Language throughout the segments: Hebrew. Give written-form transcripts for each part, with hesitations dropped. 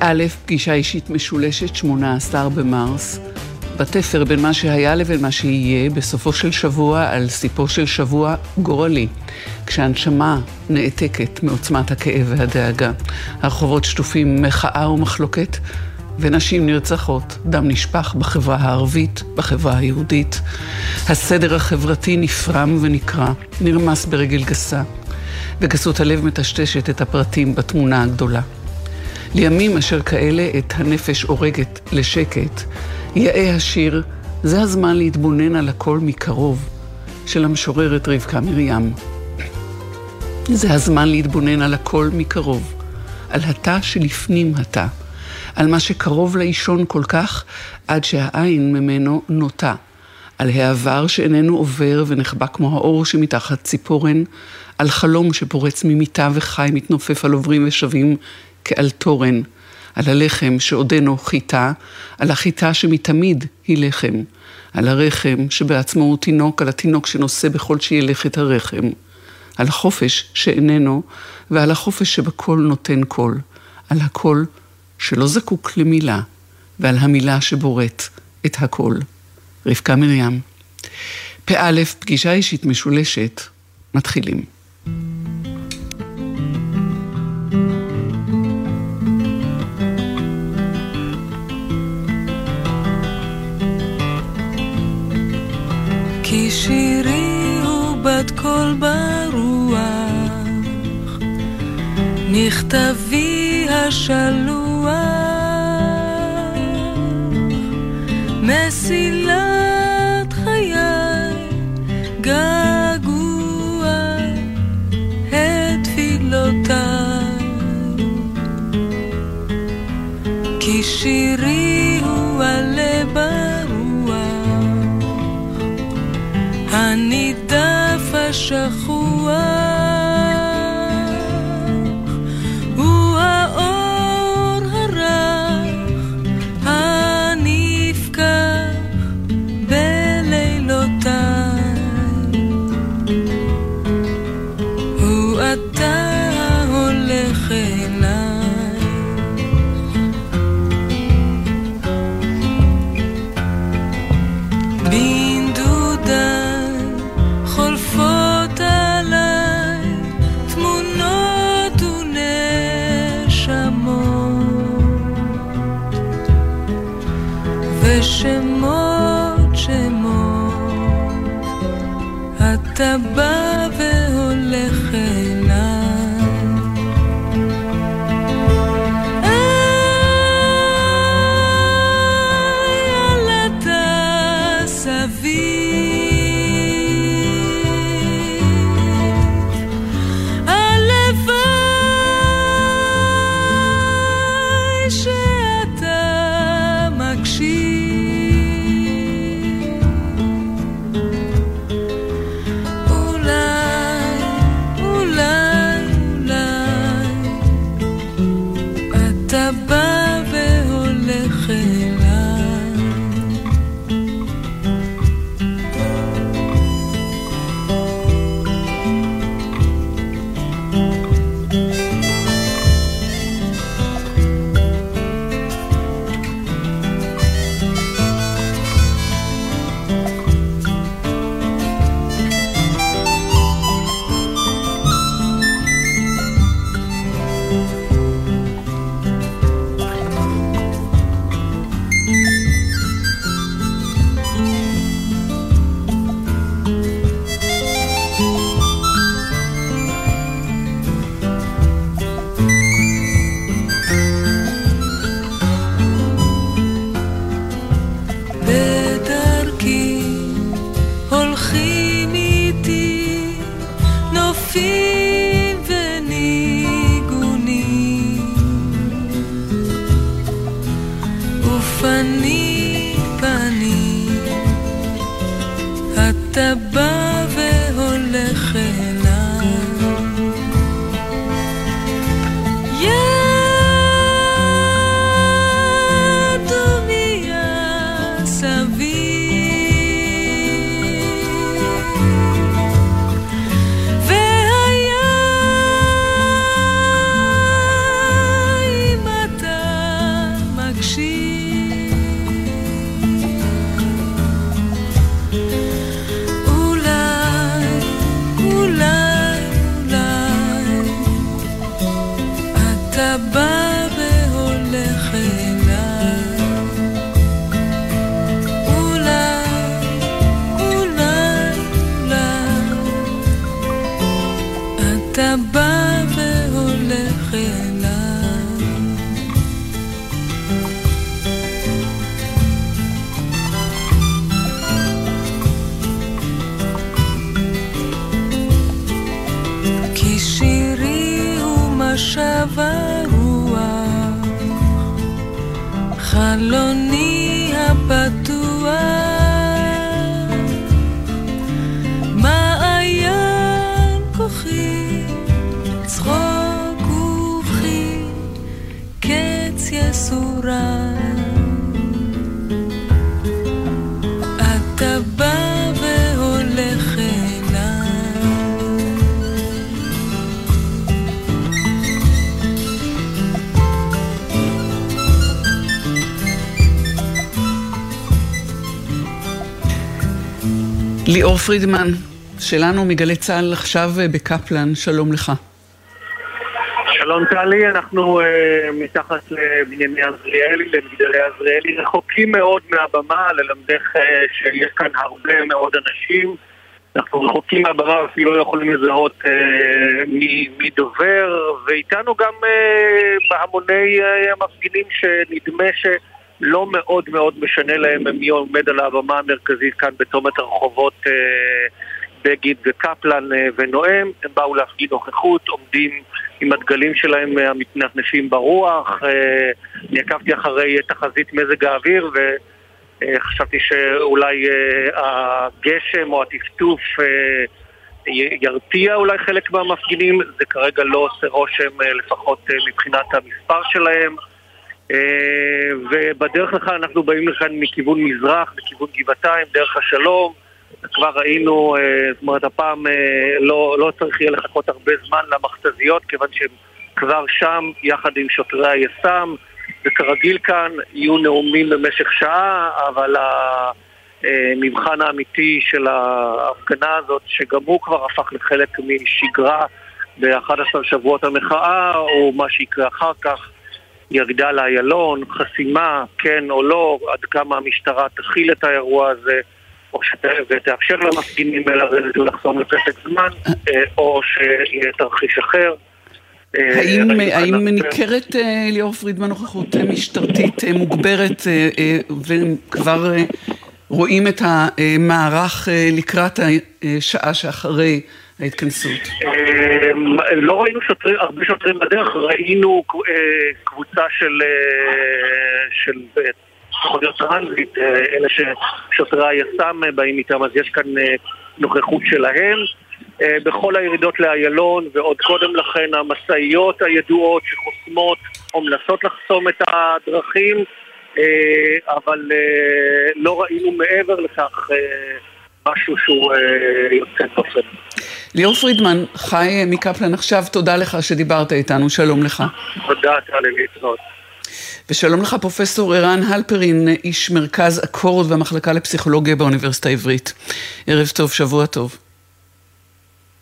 א', פגישה אישית משולשת 18 במרס, בתפר בין מה שהיה לבין מה שיהיה, בסופו של שבוע על סיפו של שבוע גורלי, כשהנשמה נעתקת מעוצמת הכאב והדאגה. הרחובות שטופים מחאה ומחלוקת, ונשים נרצחות, דם נשפך בחברה הערבית, בחברה היהודית. הסדר החברתי נפרם ונקרע, נרמס ברגל גסה, וגסות הלב מטשטשת את הפרטים בתמונה הגדולה. לימים אשר כאלה את הנפש אורגת לשקט, יאה השיר, זה הזמן להתבונן על הכל מקרוב, של המשוררת רבקה מרים. זה הזמן להתבונן על הכל מקרוב, על התא שלפנים התא, על מה שקרוב לאישון כל כך, עד שהעין ממנו נוטה, על העבר שאיננו עובר ונחבא כמו האור שמתחת ציפורן, על חלום שפורץ ממיטה וחי מתנופף על עוברים ושבים כעל תורן, על הלחם שעודנו חיטה, על החיטה שמתמיד היא לחם, על הרחם שבעצמו הוא תינוק, על התינוק שנושא בכל שילך את הרחם, על החופש שאיננו ועל החופש שבכל נותן קול, על הכל שלא זקוק למילה ועל המילה שבורט את הכל. רבקה מרים. פא' פגישה אישית משולשת, מתחילים. כי שירי הוא בת קול ברוח, נכתבי השלוח, מסילת חיי, געגוע את תפילותיי. כי שירי הוא עלה ברוח, הנידף השכוח, שמות שמות אתה בא והולך אליי. ליאור פרידמן, שלנו מגלי צהל עכשיו בקפלן, שלום לך. שלום טלי, אנחנו מתחת לבנייני עזריאלי, למגדלי עזריאלי, רחוקים מאוד מהבמה, ללמדך שיש כאן הרבה מאוד אנשים. אנחנו רחוקים מהבמה, אפילו לא יכולים לזהות מדובר, ואיתנו גם בהמוני המפגינים שנדמה שלא מאוד מאוד משנה להם מי עומד על הבמה המרכזית כאן בתומת הרחובות בגין וקפלן ונועם. הם באו להפגין נוכחות, עומדים עם הדגלים שלהם המתנפנפים ברוח. אני עקבתי אחרי תחזית מזג האוויר וחשבתי שאולי הגשם או הטפטוף ירתיע אולי חלק מהמפגינים. זה כרגע לא עושה רושם, לפחות מבחינת המספר שלהם. ובדרך לכאן אנחנו באים לכאן מכיוון מזרח, מכיוון גבעתיים, דרך השלום. כבר ראינו, זאת אומרת, הפעם לא צריך יהיה לחכות הרבה זמן למכתזיות, כיוון שהם כבר שם, יחד עם שוטרי היס"מ, וכרגיל כאן יהיו נאומים במשך שעה, אבל המבחן האמיתי של ההפגנה הזאת, שגם הוא כבר הפך לחלק משגרה ב-11 שבועות המחאה, או מה שיקרה אחר כך, ירידה לאיילון, חסימה, כן או לא, עד כמה המשטרה תכיל את האירוע הזה, או שתאפשר למפגינים לרדת ולחסום לפסק זמן, או שיהיה תרחיש אחר. האם ניכרת, ליאור פרידמן, נוכחות משטרתית מוגברת, וכבר רואים את המערך לקראת השעה שאחרי ההתכנסות? לא ראינו הרבה שוטרים בדרך, ראינו קבוצה של יכול להיות טרנזית, אלה ששוטרי היס"מ באים איתם, אז יש כאן נוכחות שלהם. בכל הירידות לאיילון, ועוד קודם לכן המשאיות הידועות שחוסמות או מנסות לחסום את הדרכים, אבל לא ראינו מעבר לכך משהו שהוא יוצא דופן. ליאור פרידמן, חי מקפלן עכשיו, תודה לך שדיברת איתנו, שלום לך. תודה, תעלה להתראות. ושלום לך פרופסור ערן הלפרין, איש מרכז אקורד והמחלקה לפסיכולוגיה באוניברסיטה העברית. ערב טוב, שבוע טוב.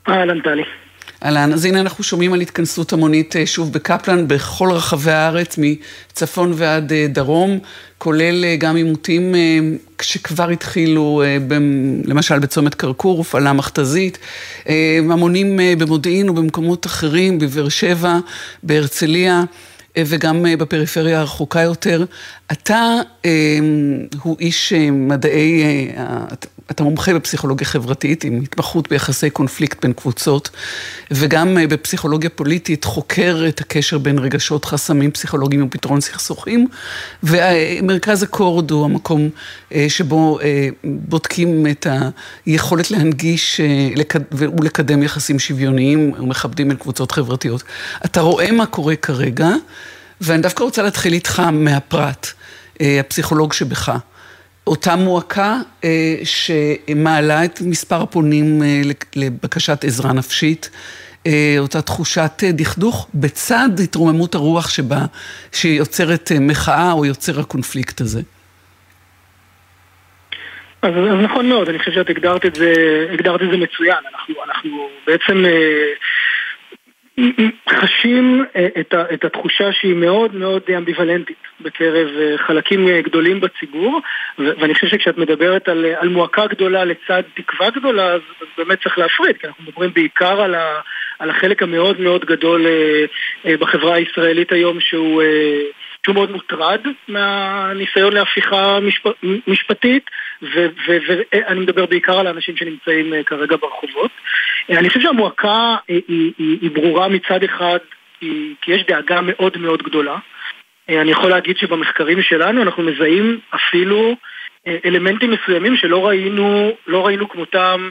אהלן טלי. אהלן, אז הנה אנחנו שומעים על התכנסות המונית שוב בקפלן, בכל רחבי הארץ, מצפון ועד דרום, כולל גם עימותים שכבר התחילו, למשל בצומת קרקור, הופעלה מכתזית, המונים במודיעין ובמקומות אחרים, בבאר שבע, בהרצליה, וגם בפריפריה הרחוקה יותר. אתה הוא איש מדעי, אתה מומחה בפסיכולוגיה חברתית, עם התמחות ביחסי קונפליקט בין קבוצות, וגם בפסיכולוגיה פוליטית, חוקר את הקשר בין רגשות, חסמים פסיכולוגיים ופתרון סכסוכים, ומרכז אקורד הוא המקום שבו בודקים את היכולת להנגיש ולקדם יחסים שוויוניים, ומכבדים אל קבוצות חברתיות. אתה רואה מה קורה כרגע, ואני דווקא רוצה להתחיל איתך מהפרט, הפסיכולוג שבך. אותה מועקה שמעלה את מספר הפונים לבקשת עזרה נפשית, אותה תחושת דכדוך, בצד התרוממות הרוח שבה, שיוצרת מחאה או יוצר הקונפליקט הזה. אז נכון מאוד, אני חושב שאת הגדרת את זה מצוין. אנחנו בעצם חשים את התחושה שהיא מאוד מאוד אמביוולנטית בקרב חלקים גדולים בציבור, ואני חושב שכשאת מדברת על מועקה גדולה לצד תקווה גדולה, אז באמת צריך להפריד, כי אנחנו מדברים בעיקר על החלק המאוד מאוד גדול בחברה הישראלית היום, שהוא מאוד מוטרד מהניסיון להפיכה משפטית, ואני מדבר בעיקר על האנשים שנמצאים כרגע ברחובות. אני חושב שהמועקה היא ברורה מצד אחד, כי יש דאגה מאוד מאוד גדולה. אני יכול להגיד שבמחקרים שלנו אנחנו מזהים אפילו אלמנטים מסוימים שלא ראינו כמותם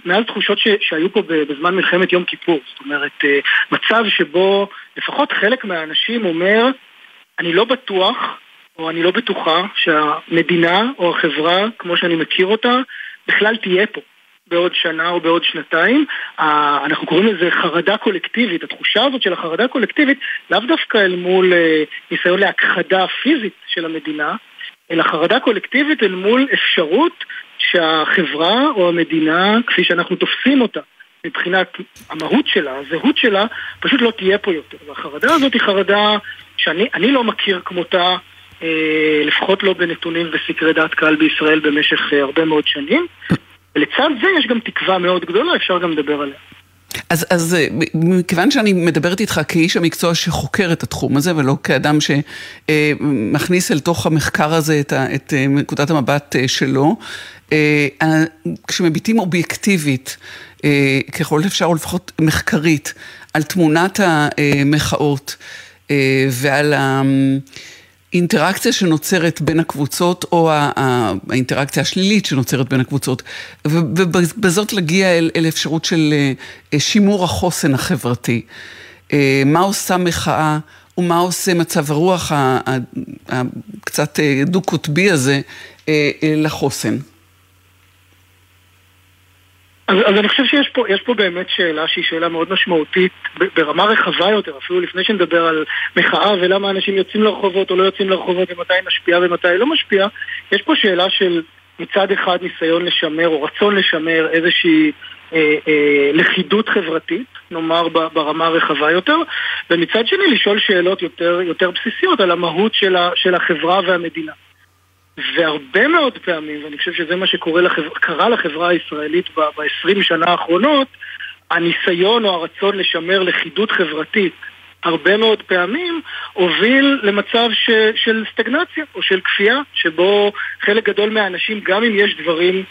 מאז תחושות שהיו פה בזמן מלחמת יום כיפור. זאת אומרת, מצב שבו לפחות חלק מהאנשים אומר, אני לא בטוח או אני לא בטוחה שהמדינה או החברה כמו שאני מכיר אותה בכלל תהיה פה בעוד שנה או בעוד שנתיים. אנחנו קוראים לזה חרדה קולקטיבית. התחושה הזאת של החרדה הקולקטיבית לאו דווקא אל מול ניסיון להכחדה פיזית של המדינה, אלא חרדה קולקטיבית אל מול אפשרות ש שהחברה או המדינה, כפי שאנחנו תופסים אותה, מבחינת המהות שלה, הזהות שלה, פשוט לא תהיה פה יותר. והחרדה הזאת היא חרדה שאני לא מכיר כמותה, לפחות לא בנתונים וסקרי דעת קהל בישראל במשך הרבה מאוד שנים. ולצד זה יש גם תקווה מאוד גדולה, אפשר גם לדבר עליה. אז מכיוון שאני מדברת איתך כאיש המקצוע שחוקר את התחום הזה, ולא כאדם שמכניס אל תוך המחקר הזה את נקודת המבט שלו, כשמביטים אובייקטיבית, ככל אפשר, או לפחות מחקרית, על תמונת המחאות ועל האינטראקציה שנוצרת בין הקבוצות, או האינטראקציה השלילית שנוצרת בין הקבוצות, ובזאת להגיע אל אפשרות של שימור החוסן החברתי. מה עושה מחאה, ומה עושה מצב הרוח הקצת דו-קוטבי הזה לחוסן? אז אני חושב שיש פה באמת שאלה שהיא שאלה מאוד משמעותית ברמה רחבה יותר, אפילו לפני שנדבר על מחאה ולמה אנשים יוצאים לרחובות או לא יוצאים לרחובות ומתי משפיע ומתי לא משפיע. יש פה שאלה של מצד אחד ניסיון לשמר או רצון לשמר איזושהי לכידות חברתית, נאמר ברמה הרחבה יותר, ומצד שני לשאול שאלות יותר בסיסיות על המהות של החברה והמדינה. והרבה מאוד פעמים, ואני חושב שזה מה שקרה לחברה הישראלית ב-20 שנה האחרונות, הניסיון או הרצון לשמר לכידות חברתית הרבה מאוד פעמים הוביל למצב של סטגנציה או של כפייה, שבו חלק גדול מהאנשים, גם אם יש דברים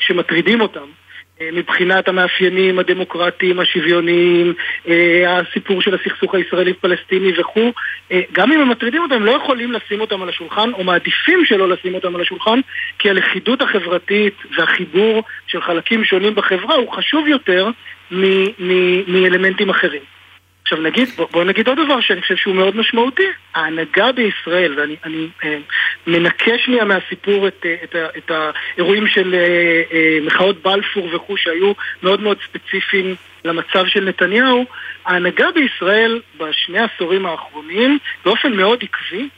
שמטרידים אותם, מבחינת המאפיינים הדמוקרטיים, השוויוניים, הסיפור של הסכסוך הישראלי-פלסטיני וכו', גם אם הם מטרידים אותם, לא יכולים לשים אותם על השולחן, או מעדיפים שלא לשים אותם על השולחן, כי הלכידות החברתית והחיבור של חלקים שונים בחברה הוא חשוב יותר מאלמנטים אחרים. עכשיו נגיד, בואו נגיד עוד דבר שאני חושב שהוא מאוד משמעותי. ההנהגה בישראל, ואני מנקה שנייה מהסיפור את האירועים של מחאות בלפור וכו' שהיו מאוד מאוד ספציפיים למצב של נתניהו, ההנהגה בישראל בשני העשורים האחרונים באופן מאוד עקבי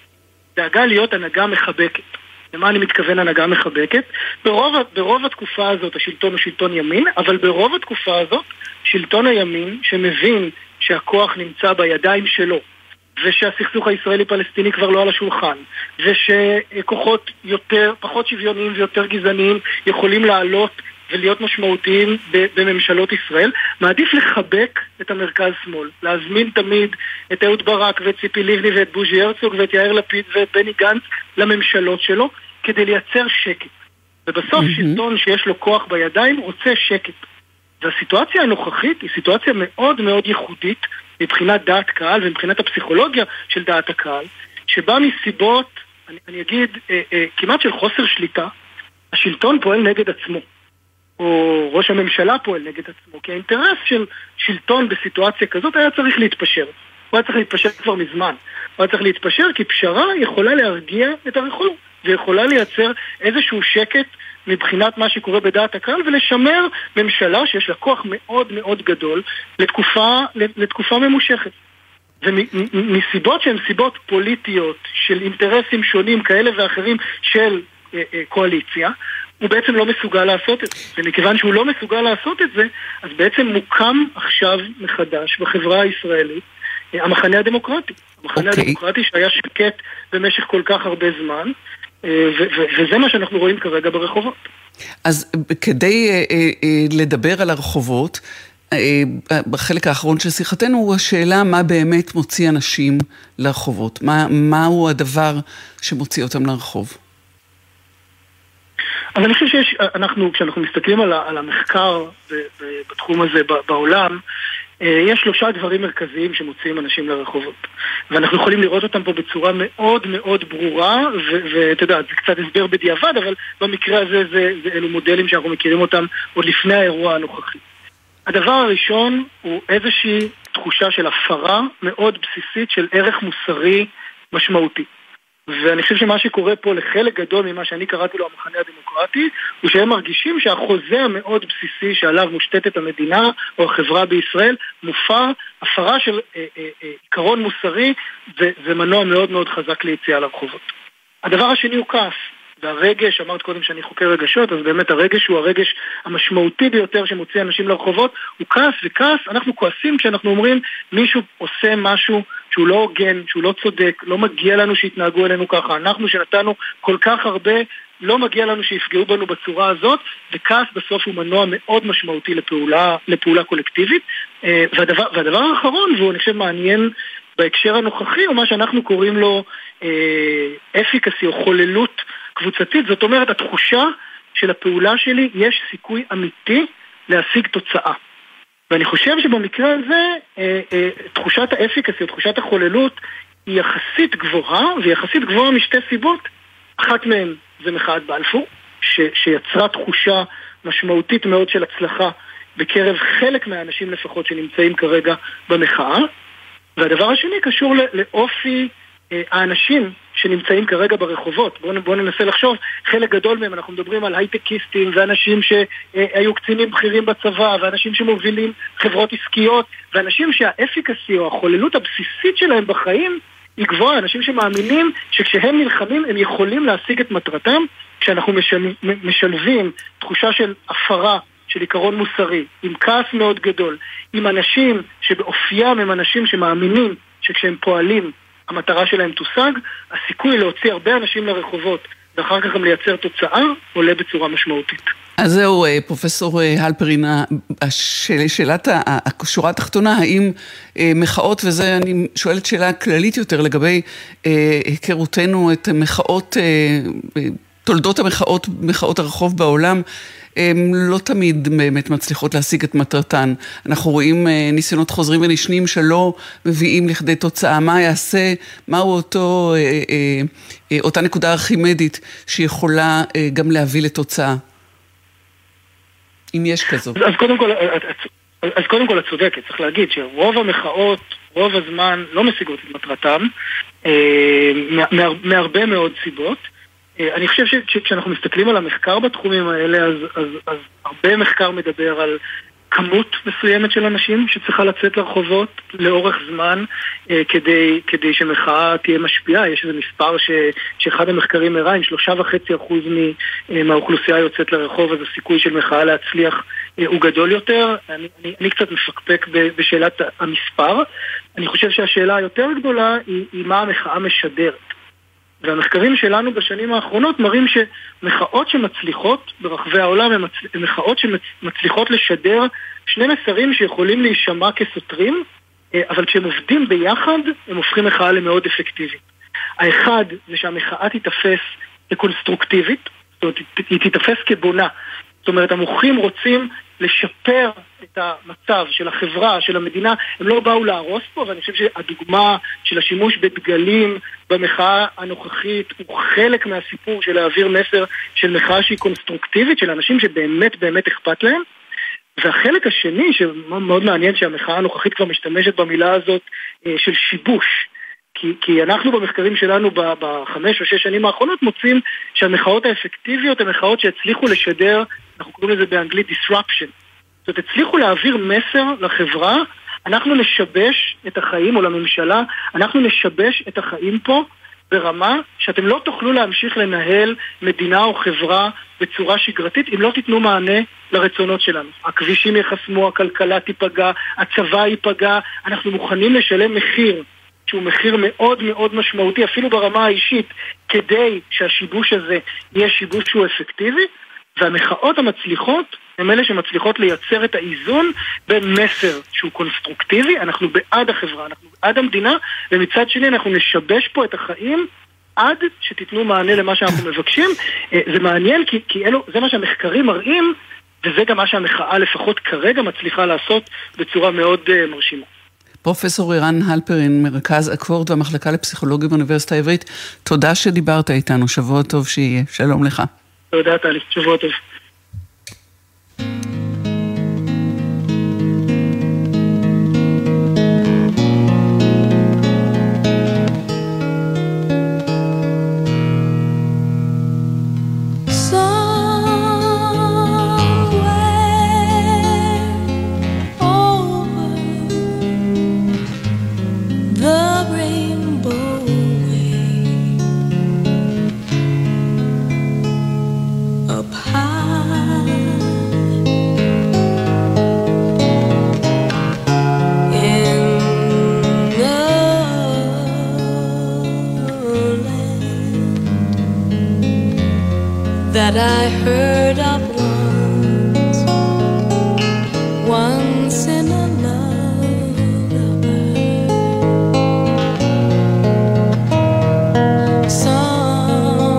דאגה להיות הנהגה מחבקת. למה אני מתכוון הנהגה מחבקת? ברוב התקופה הזאת השלטון הוא שלטון ימין, אבל ברוב התקופה הזאת שלטון הימין שמבין שהכוח נמצא בידיים שלו, ושהסכסוך הישראלי-פלסטיני כבר לא על השולחן, ושכוחות פחות שוויוניים ויותר גזעניים יכולים לעלות ולהיות משמעותיים בממשלות ישראל, מעדיף לחבק את המרכז-שמאל, להזמין תמיד את אהוד ברק ואת ציפי ליבני ואת בוז'י הרצוג ואת יאיר לפיד ואת בני גנץ לממשלות שלו, כדי לייצר שקט. ובסוף שלטון שיש לו כוח בידיים רוצה שקט. והסיטואציה הנוכחית היא סיטואציה מאוד מאוד ייחודית מבחינת דעת קהל ומבחינת הפסיכולוגיה של דעת הקהל, שבה מסיבות, אני אגיד, כמעט של חוסר שליטה, השלטון פועל נגד עצמו, או ראש הממשלה פועל נגד עצמו, כי האינטרס של שלטון בסיטואציה כזאת היה צריך להתפשר. הוא היה צריך להתפשר כבר מזמן. הוא היה צריך להתפשר כי פשרה יכולה להרגיע את הרחוב, ויכולה לייצר איזשהו שקט מבחינת מה שקורה בדעת הקהל, ולשמר ממשלה שיש לה כוח מאוד מאוד גדול לתקופה ממושכת. ומסיבות שהן סיבות פוליטיות של אינטרסים שונים כאלה ואחרים של קואליציה, הוא בעצם לא מסוגל לעשות את זה. ומכיוון שהוא לא מסוגל לעשות את זה, אז בעצם מוקם עכשיו מחדש בחברה הישראלית המחנה הדמוקרטי. המחנה הדמוקרטי שהיה שקט במשך כל כך הרבה זמן, וזה מה שאנחנו רואים כרגע ברחובות. אז כדי לדבר על הרחובות, בחלק האחרון של שיחתנו הוא השאלה מה באמת מוציא אנשים לרחובות. מהו הדבר שמוציא אותם לרחוב? אז אני חושב כשאנחנו מסתכלים על המחקר בתחום הזה בעולם, יש שלושה דברים מרכזיים שמוציאים אנשים לרחובות. ואנחנו יכולים לראות אותם פה בצורה מאוד מאוד ברורה, ואתה יודע, זה קצת הסבר בדיעבד, אבל במקרה הזה אלו מודלים שאנחנו מכירים אותם עוד לפני האירוע הנוכחי. הדבר הראשון הוא איזושהי תחושה של הפרה מאוד בסיסית של ערך מוסרי משמעותי. ואני חושב שמה שקורה פה לחלק גדול ממה שאני קראתי לו המחנה הדמוקרטי, הוא שהם מרגישים שהחוזה המאוד בסיסי שעליו מושתתת המדינה או החברה בישראל מופר. הפרה של עיקרון מוסרי זה מנוע מאוד מאוד חזק ליציאה לרחובות. הדבר השני הוא כעס. והרגש, אמרת קודם שאני חוקר רגשות, אז באמת הרגש הוא הרגש המשמעותי ביותר שמוציא אנשים לרחובות, הוא כעס וכעס, אנחנו כועסים כשאנחנו אומרים מישהו עושה משהו שהוא לא הוגן, שהוא לא צודק, לא מגיע לנו שיתנהגו אלינו ככה, אנחנו שנתנו כל כך הרבה, לא מגיע לנו שיפגעו בנו בצורה הזאת, וכעס בסוף הוא מנוע מאוד משמעותי לפעולה קולקטיבית, והדבר האחרון, והוא אני חושב מעניין בהקשר הנוכחי, הוא מה שאנחנו קוראים לו אפיקסי או חוללות קבוצתית, זאת אומרת התחושה של הפעולה שלי יש סיכוי אמיתי להשיג תוצאה. ואני חושב שבמקרה הזה תחושת האפיקסי או תחושת החוללות היא יחסית גבוהה, והיא יחסית גבוהה משתי סיבות, אחת מהן זה מחאת בלפור, שיצרה תחושה משמעותית מאוד של הצלחה בקרב חלק מהאנשים לפחות שנמצאים כרגע במחאה, והדבר השני קשור לאופי האנשים שנמצאים כרגע ברחובות. בואו ננסה לחשוב, חלק גדול מהם אנחנו מדברים על הייטקיסטים ואנשים שהיו קצינים בכירים בצבא ואנשים שמובילים חברות עסקיות ואנשים שהאפיקסי או החוללות הבסיסית שלהם בחיים היא גבוהה, אנשים שמאמינים שכשהם נלחמים הם יכולים להשיג את מטרתם. כשאנחנו משלבים תחושה של הפרה של עיקרון מוסרי, עם כעס מאוד גדול, עם אנשים שבאופיים הם אנשים שמאמינים שכשהם פועלים המטרה שלהם תושג, הסיכוי להוציא הרבה אנשים לרחובות ואחר כך גם לייצר תוצאה עולה בצורה משמעותית. אז זהו, פרופסור הלפרין, שאלת השורה התחתונה, האם מחאות, וזה אני שואלת שאלה כללית יותר לגבי היכרותנו את מחאות, תולדות המחאות, מחאות הרחוב בעולם, הם לא תמיד באמת מצליחות להשיג את מטרתן. אנחנו רואים ניסיונות חוזרים ונשנים שלא מביאים לכדי תוצאה. מה יעשה, מהו אותה נקודה ארכימדית שיכולה גם להביא לתוצאה? אם יש כזו. אז קודם כל את צודקת, צריך להגיד שרוב המחאות, רוב הזמן לא משיגות את מטרתם, מהרבה מאוד סיבות. אני חושב שכשאנחנו מסתכלים על המחקר בתחומים האלה, אז הרבה מחקר מדבר על כמות מסוימת של אנשים שצריכה לצאת לרחובות לאורך זמן כדי שמחאה תהיה משפיעה. יש איזה מספר שאחד המחקרים הראה, אם 3.5% מהאוכלוסייה יוצאת לרחוב, אז הסיכוי של מחאה להצליח הוא גדול יותר. אני קצת מפקפק בשאלת המספר. אני חושב שהשאלה היותר גדולה היא מה המחאה משדרת. והמחקרים שלנו בשנים האחרונות מראים שמחאות שמצליחות ברחבי העולם הן מחאות שמצליחות לשדר שני מסרים שיכולים להישמע כסותרים, אבל כשהם עובדים ביחד הם הופכים מחאה למאוד אפקטיבית. האחד זה שהמחאה תתפס כקונסטרוקטיבית, זאת אומרת היא תתפס כבונה, זאת אומרת המוחים רוצים לשפר את המצב של החברה, של המדינה, הם לא באו להרוס פה, ואני חושב שהדוגמה של השימוש בדגלים במחאה הנוכחית הוא חלק מהסיפור של להעביר מסר של מחאה שהיא קונסטרוקטיבית, של אנשים שבאמת באמת אכפת להם. והחלק השני, שמאוד מעניין שהמחאה הנוכחית כבר משתמשת במילה הזאת של שיבוש, כי אנחנו במחקרים שלנו בחמש או שש שנים האחרונות מוצאים שהמחאות האפקטיביות הן מחאות שהצליחו לשדר, אנחנו קוראים לזה באנגלית disruption, זאת הצליחו להעביר מסר לחברה, אנחנו נשבש את החיים, או לממשלה, אנחנו נשבש את החיים פה ברמה שאתם לא תוכלו להמשיך לנהל מדינה או חברה בצורה שגרתית אם לא תיתנו מענה לרצונות שלנו. הכבישים יחסמו, הכלכלה תיפגע, הצבא ייפגע, אנחנו מוכנים לשלם מחיר שהוא מחיר מאוד מאוד משמעותי, אפילו ברמה האישית, כדי שהשיבוש הזה יהיה שיבוש שהוא אפקטיבי, והמחאות המצליחות הם אלה שמצליחות לייצר את האיזון בין מסר שהוא קונסטרוקטיבי, אנחנו בעד החברה, אנחנו בעד המדינה, ומצד שני אנחנו נשבש פה את החיים עד שתיתנו מענה למה שאנחנו מבקשים. זה מעניין כי אלו, זה מה שהמחקרים מראים, וזה גם מה שהמחאה לפחות כרגע מצליחה לעשות בצורה מאוד מרשימה. פרופסור ערן הלפרין, מרכז אקורד והמחלקה לפסיכולוגיה באוניברסיטה העברית, תודה שדיברת איתנו, שבוע טוב שיהיה, שלום לך. תודה תלי, שבוע טוב. up high. That I heard of once in a lullaby song,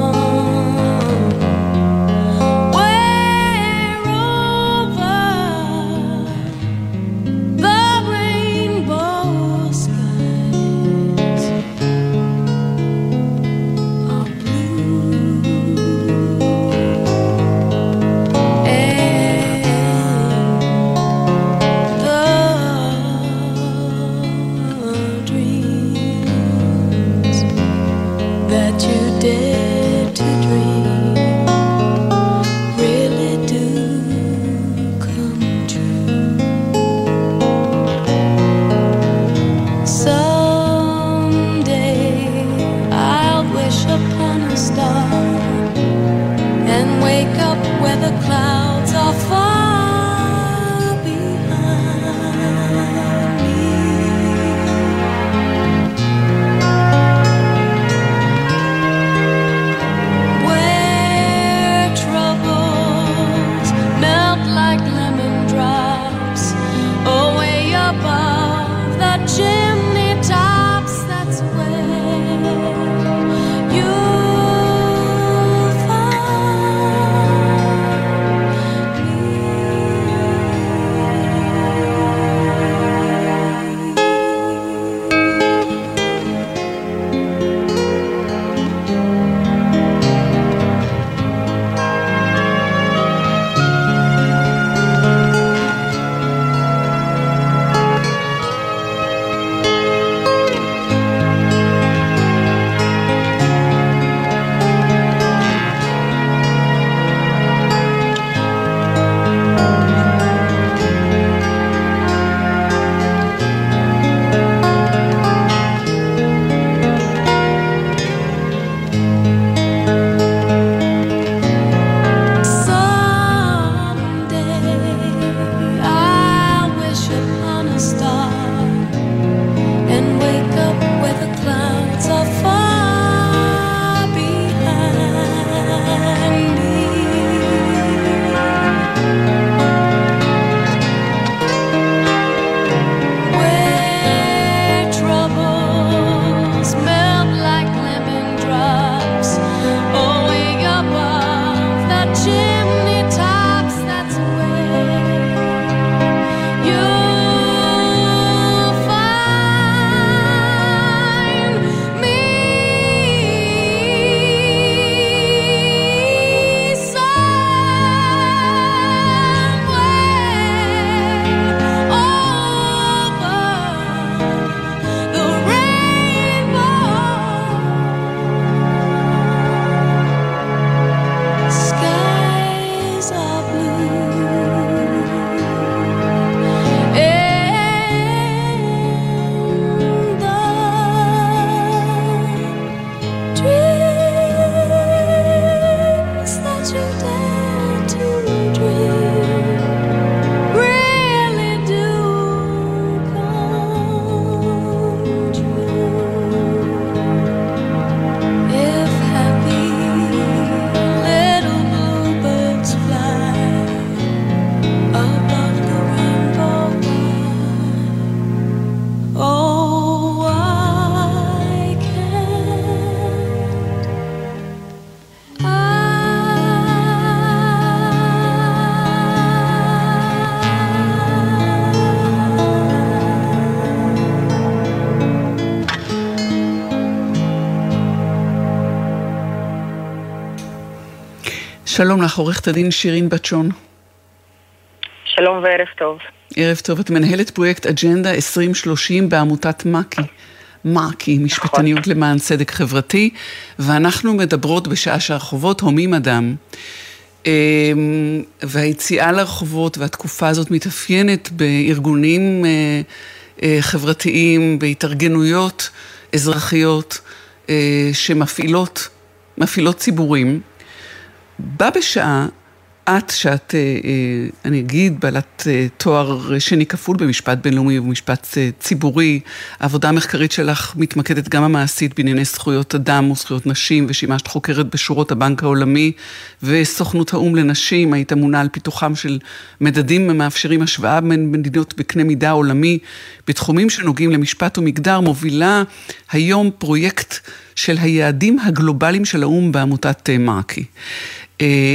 where over the rainbow skies are blue. שלום לך, עורכת הדין שירין בטשון. שלום וערב טוב. ערב טוב, את מנהלת פרויקט אג'נדה 2030 בעמותת מקי, משפטניות למען צדק חברתי, ואנחנו מדברות בשעה שהרחובות הומים אדם, והיציאה לרחובות והתקופה הזאת מתאפיינת בארגונים חברתיים, בהתארגנויות אזרחיות שמפעילות ציבורים, בה בשעה, אני אגיד, בעלת תואר שני כפול במשפט בינלאומי ובמשפט ציבורי, העבודה המחקרית שלך מתמקדת גם המעשית בענייני זכויות אדם וזכויות נשים, ושימשת חוקרת בשורות הבנק העולמי וסוכנות האום לנשים, היית אמונה על פיתוחם של מדדים המאפשרים השוואה בין מדינות בקנה מידה עולמי, בתחומים שנוגעים למשפט ומגדר, מובילה היום פרויקט של היעדים הגלובליים של האום בעמותת מאקי.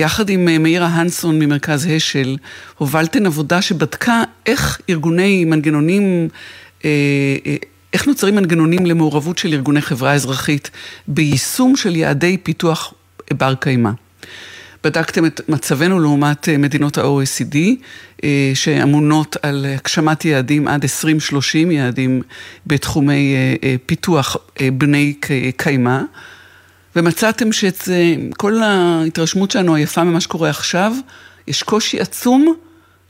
יחד עם מאירה הנסון ממרכז השל, הובלתן עבודה שבדקה איך ארגוני מנגנונים, איך נוצרים מנגנונים למעורבות של ארגוני חברה אזרחית ביישום של יעדי פיתוח בר קיימא. בדקתם את מצבנו לעומת מדינות ה-OECD, שאמונות על הגשמת יעדים עד 2030, יעדים בתחומי פיתוח בני קיימא, ומצאתם שאת כל ההתרשמות שלנו היפה ממה שקורה עכשיו, יש קושי עצום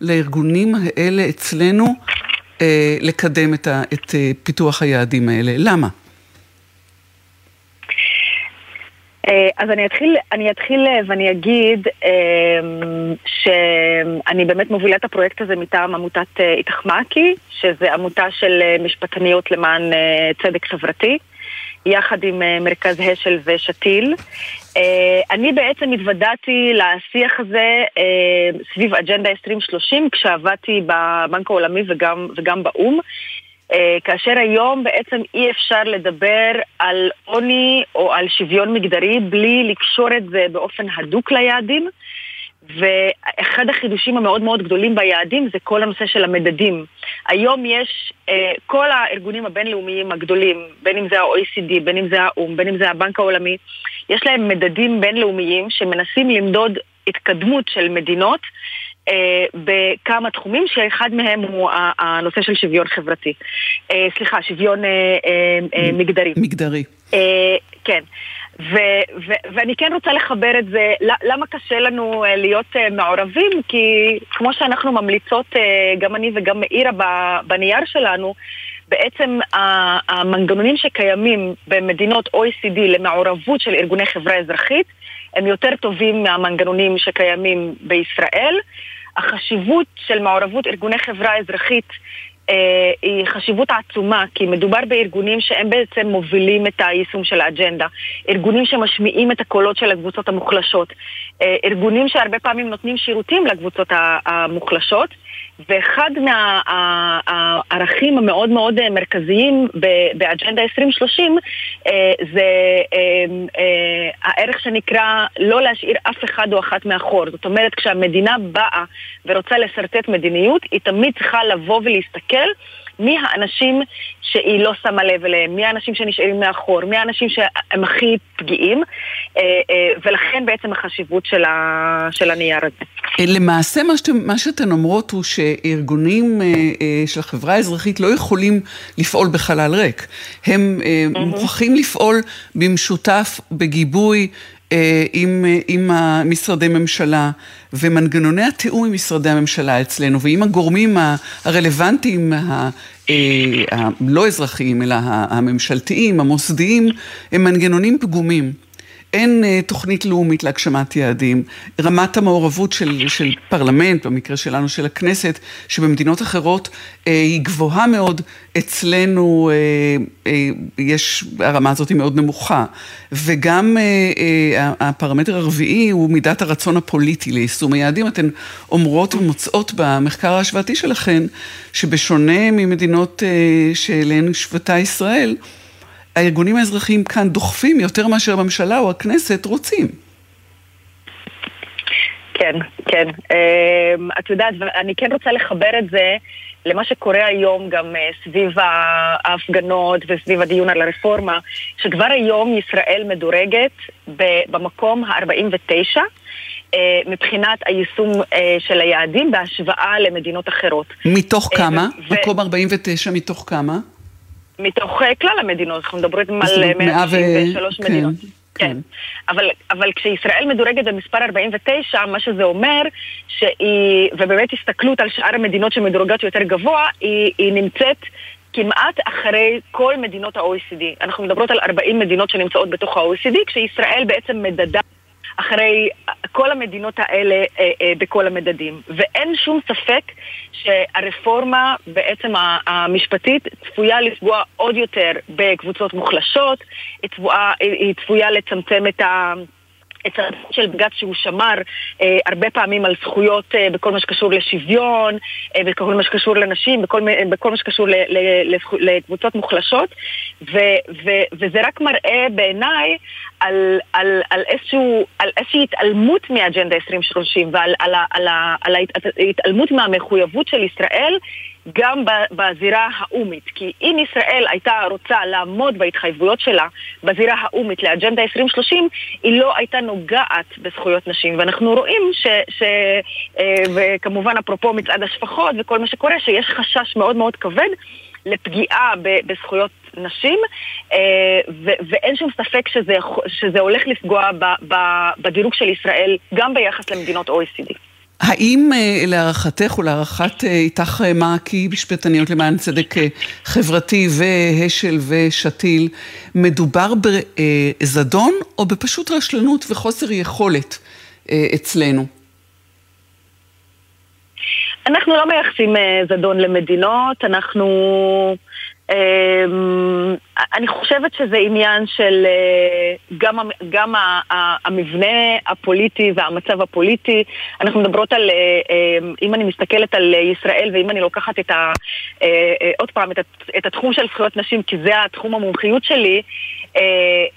לארגונים האלה אצלנו לקדם את פיתוח היעדים האלה. למה? אז אני אתחיל ואני אגיד שאני באמת מובילה את הפרויקט הזה מטעם עמותת איתחמאקי, שזה עמותה של משפטניות למען צדק חברתי, יחד עם מרכז השל ושתיל. אני בעצם התוודעתי לשיח הזה סביב אג'נדה 2030, כשעבדתי בבנק העולמי וגם באום, כאשר היום בעצם אי אפשר לדבר על עוני או על שוויון מגדרי בלי לקשור את זה באופן הדוק ליעדים, ואחד החידושים המאוד מאוד גדולים ביעדים זה כל הנושא של המדדים. היום יש כל הארגונים הבינלאומיים הגדולים, בין אם זה ה-OECD, בין אם זה האום, בין אם זה הבנק העולמי, יש להם מדדים בינלאומיים שמנסים למדוד התקדמות של מדינות בכמה תחומים, שאחד מהם הוא הנושא של שוויון חברתי. שוויון מגדרי. מגדרי. כן. ואני כן רוצה לחבר את זה, למה קשה לנו להיות מעורבים, כי כמו שאנחנו ממליצות, גם אני וגם מאירה בנייר שלנו, בעצם המנגנונים שקיימים במדינות OECD למעורבות של ארגוני חברה אזרחית, הם יותר טובים מהמנגנונים שקיימים בישראל. החשיבות של מעורבות ארגוני חברה אזרחית היא חשיבות עצומה, כי מדובר בארגונים שהם בעצם מובילים את היישום של האג'נדה, ארגונים שמשמיעים את הקולות של הקבוצות המוחלשות, ארגונים שהרבה פעמים נותנים שירותים לקבוצות המוחלשות, ואחד מהערכים המאוד מאוד מרכזיים באג'נדה 2030 זה הערך שנקרא לא להשאיר אף אחד או אחת מאחור. זאת אומרת, כשהמדינה באה ורוצה לסרטט מדיניות, היא תמיד צריכה לבוא ולהסתכל מי האנשים שהיא לא שמה לב אליהם, מי האנשים שנשארים מאחור, מי האנשים שהם הכי פגיעים, ולכן בעצם החשיבות של הנייר הזה. למעשה מה שאתן אומרות הוא שארגונים של החברה האזרחית לא יכולים לפעול בחלל ריק. הם מוכרחים לפעול במשותף, בגיבוי, עם משרדי ממשלה ומנגנוני התיאום עם משרדי הממשלה אצלנו, ועם הגורמים הרלוונטיים הלא אזרחיים, אלא הממשלתיים, המוסדיים, הם מנגנונים פגומים. אין תוכנית לאומית להגשמת יעדים, רמת המעורבות של פרלמנט, במקרה שלנו של הכנסת, שבמדינות אחרות היא גבוהה מאוד, אצלנו הרמה הזאת היא מאוד נמוכה, וגם הפרמטר הרביעי הוא מידת הרצון הפוליטי ליישום היעדים. אתן אומרות ומוצאות במחקר ההשוואתי שלכן, שבשונה ממדינות שאליהן שוותה ישראל, הארגונים האזרחיים כאן דוחפים יותר מאשר הממשלה או הכנסת רוצים. כן, כן. את יודעת, אני כן רוצה לחבר את זה למה שקורה היום גם סביב ההפגנות וסביב הדיון על הרפורמה, שכבר היום ישראל מדורגת במקום ה-49, מבחינת היישום של היעדים בהשוואה למדינות אחרות. מתוך כמה? מקום 49 מתוך כמה? מתוך כלל המדינות, אנחנו מדברים על 193 מדינות. כן. אבל כשישראל מדורגת במספר 49, מה שזה אומר, ובאמת הסתכלות על שאר המדינות שמדורגות יותר גבוה, היא נמצאת כמעט אחרי כל מדינות ה-OECD. אנחנו מדברות על 40 מדינות שנמצאות בתוך ה-OECD, כשישראל בעצם מדדה אחרי כל המדינות האלה בכל המדדים. ואין שום ספק שהרפורמה בעצם המשפטית צפויה לפגוע עוד יותר בקבוצות מוחלשות, היא צפויה לצמצם את הצד של בג"ץ שהוא שמר הרבה פעמים על זכויות בכל מה שקשור לשוויון, בכל מה שקשור לנשים, בכל מה שקשור לקבוצות מוחלשות, וזה רק מראה בעיניי על איזושהי התעלמות מאג'נדה 2030 ועל ההתעלמות מהמחויבות של ישראל גם בזירה האומית. כי אם ישראל הייתה רוצה לעמוד בהתחייבויות שלה בזירה האומית לאג'נדה 2030, היא לא הייתה נוגעת בזכויות נשים. ואנחנו רואים וכמובן אפרופו מצעד השפחות וכל מה שקורה, שיש חשש מאוד מאוד כבד לפגיעה בזכויות נשים, ואין שום ספק שזה הולך לפגוע בדירוג של ישראל גם ביחס למדינות OECD. האם להערכתך ולהערכת איתך מעקי משפטניות למען צדק חברתי והשל ושתיל, מדובר בזדון או בפשוט רשלנות וחוסר יכולת אצלנו? אנחנו לא מייחסים זדון למדינות, אני חושבת שזה עניין של גם המבנה הפוליטי והמצב הפוליטי. אנחנו מדברות על, אם אני מסתכלת על ישראל ואם אני לוקחת עוד פעם את התחום של זכויות נשים, כי זה התחום המומחיות שלי,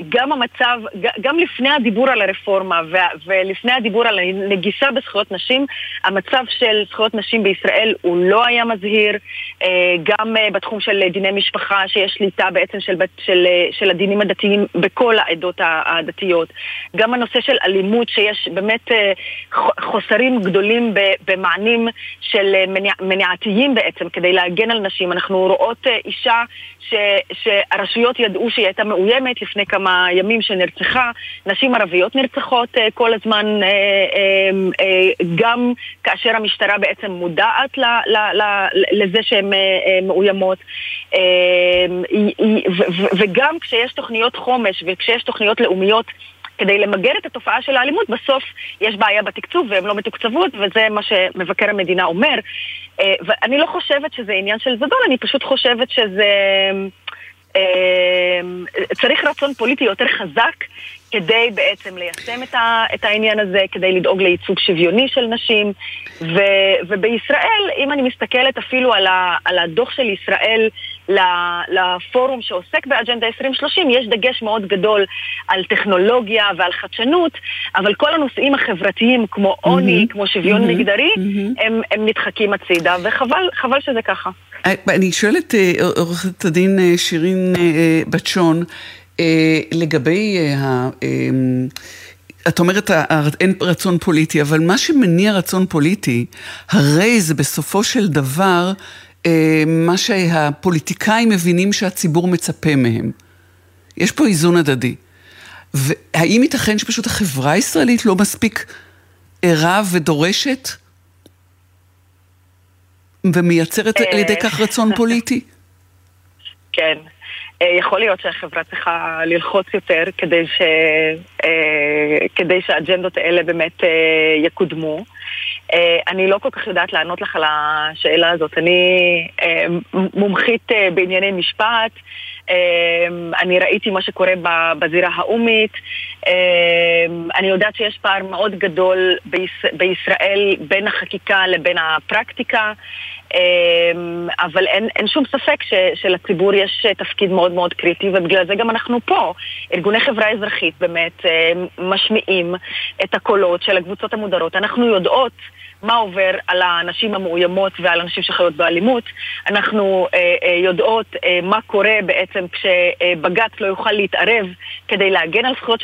גם המצב, גם לפני הדיבור על הרפורמה ולפני הדיבור על הנגיסה בזכויות נשים, המצב של זכויות נשים בישראל הוא לא היה מזהיר. גם בתחום של דיני משפחה, שיש שליטה בעצם של הדינים הדתיים בכל העדות הדתיות. גם הנושא של אלימות, שיש באמת חוסרים גדולים במענים של מניעתיים בעצם כדי להגן על נשים. אנחנו רואות אישה שהרשויות ידעו שהיא הייתה מאוימת לפני כמה ימים, שנרצחה. נשים ערביות נרצחות כל הזמן, גם כאשר המשטרה בעצם מודעת לזה שהן מאוימות, וגם כשיש תוכניות חומש וכשיש תוכניות לאומיות כדי למגר את התופעה של האלימות, בסוף יש בעיה בתקצוב והן לא מתוקצבות, וזה מה שמבקר המדינה אומר. ואני לא חושבת שזה עניין של זדון, אני פשוט חושבת שזה צריך רצון פוליטי יותר חזק כדי בעצם ליישם את העניין הזה, כדי לדאוג לייצוג שוויוני של נשים. ובישראל, אם אני מסתכלת אפילו על הדוח של ישראל לפורום שעוסק באג'נדה 2030, יש דגש מאוד גדול על טכנולוגיה ועל חדשנות, אבל כל הנושאים החברתיים כמו עוני, כמו שוויון מגדרי, הם נדחקים הצידה, וחבל שזה ככה. אני שואלת עורכת הדין שירין בטשון, לגבי, את אומרת אין רצון פוליטי, אבל מה שמניע רצון פוליטי, הרי זה בסופו של דבר מה שהפוליטיקאים מבינים שהציבור מצפה מהם. יש פה איזון הדדי. והאם ייתכן שפשוט החברה הישראלית לא מספיק ערה ודורשת ומייצרת על ידי כך רצון פוליטי? כן. יכול להיות שהחברה צריכה ללחוץ יותר כדי שהאג'נדות האלה באמת יקודמו. אני לא כל כך יודעת לענות לך על השאלה הזאת. אני מומחית בענייני משפט, אני ראיתי מה שקורה בזירה האומית, אני יודעת שיש פער מאוד גדול בישראל בין החקיקה לבין הפרקטיקה, אבל אין שום ספק שלציבור יש תפקיד מאוד מאוד קריטי, ובגלל זה גם אנחנו פה, ארגוני חברה אזרחית באמת משמיעים את הקולות של הקבוצות המודרות. אנחנו יודעות מה עובר על האנשים המאוימות ועל אנשים שחיות באלימות. אנחנו יודעות מה קורה בעצם כשבג"ץ לא יוכל להתערב כדי להגן על זכויות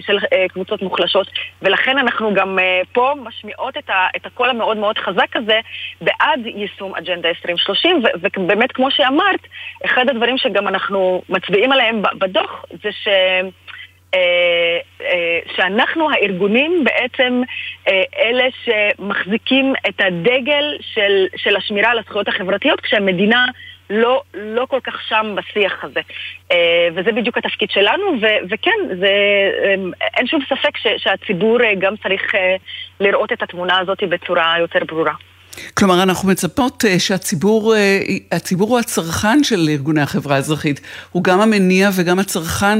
של קבוצות מוחלשות, ולכן אנחנו גם פה משמיעות את הקול המאוד מאוד חזק הזה בעד יישום אג'נדה 2030, ובאמת כמו שאמרת, אחד הדברים שגם אנחנו מצביעים עליהם בדוח זה שאנחנו הארגונים בעצם אלה שמחזיקים את הדגל של השמירה על הזכויות החברתיות, כשהמדינה לא כל כך שם בשיח הזה. וזה בדיוק התפקיד שלנו, וכן, אין שום ספק שהציבור גם צריך לראות את התמונה הזאת בצורה יותר ברורה. כלומר, אנחנו מצפות שהציבור הוא הצרכן של ארגוני החברה האזרחית, הוא גם המניע וגם הצרכן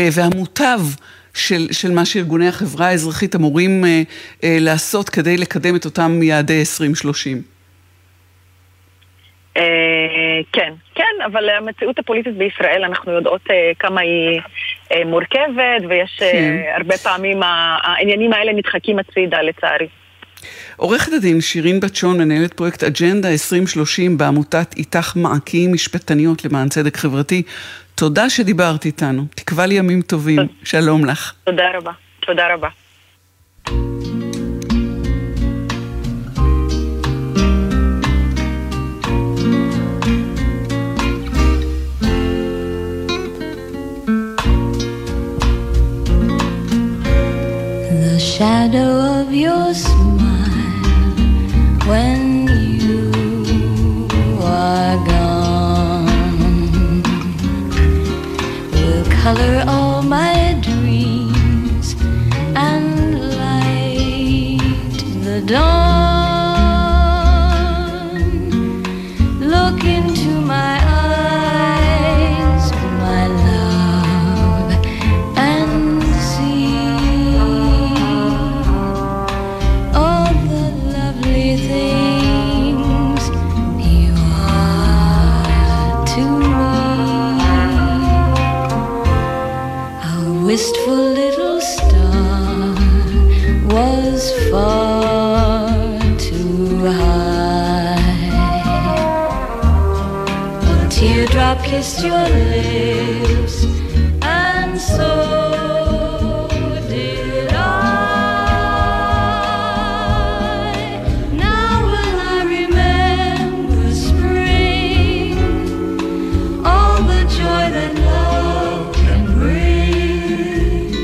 והמוטב של מה שארגוני החברה האזרחית אמורים לעשות כדי לקדם את אותם יעדי 2030. כן, אבל המציאות הפוליטית בישראל, אנחנו יודעות כמה היא מורכבת, ויש הרבה פעמים העניינים האלה נדחקים הצידה לצערי. עורכת הדין שירין בצ'ון, מנהלת פרויקט אג'נדה 2030 בעמותת איתך מעקים, משפטניות למען צדק חברתי, תודה שדיברת איתנו, תקווה לי ימים טובים, תודה. שלום לך. תודה רבה. The shadow of your smile when you are gone will color all my dreams and light the dawn. Look into my eyes, my love, and see all the lovely things you are to me. How wistful little star was far too high. A teardrop kissed your lips, and so did I. Now will I remember spring, all the joy that love can bring.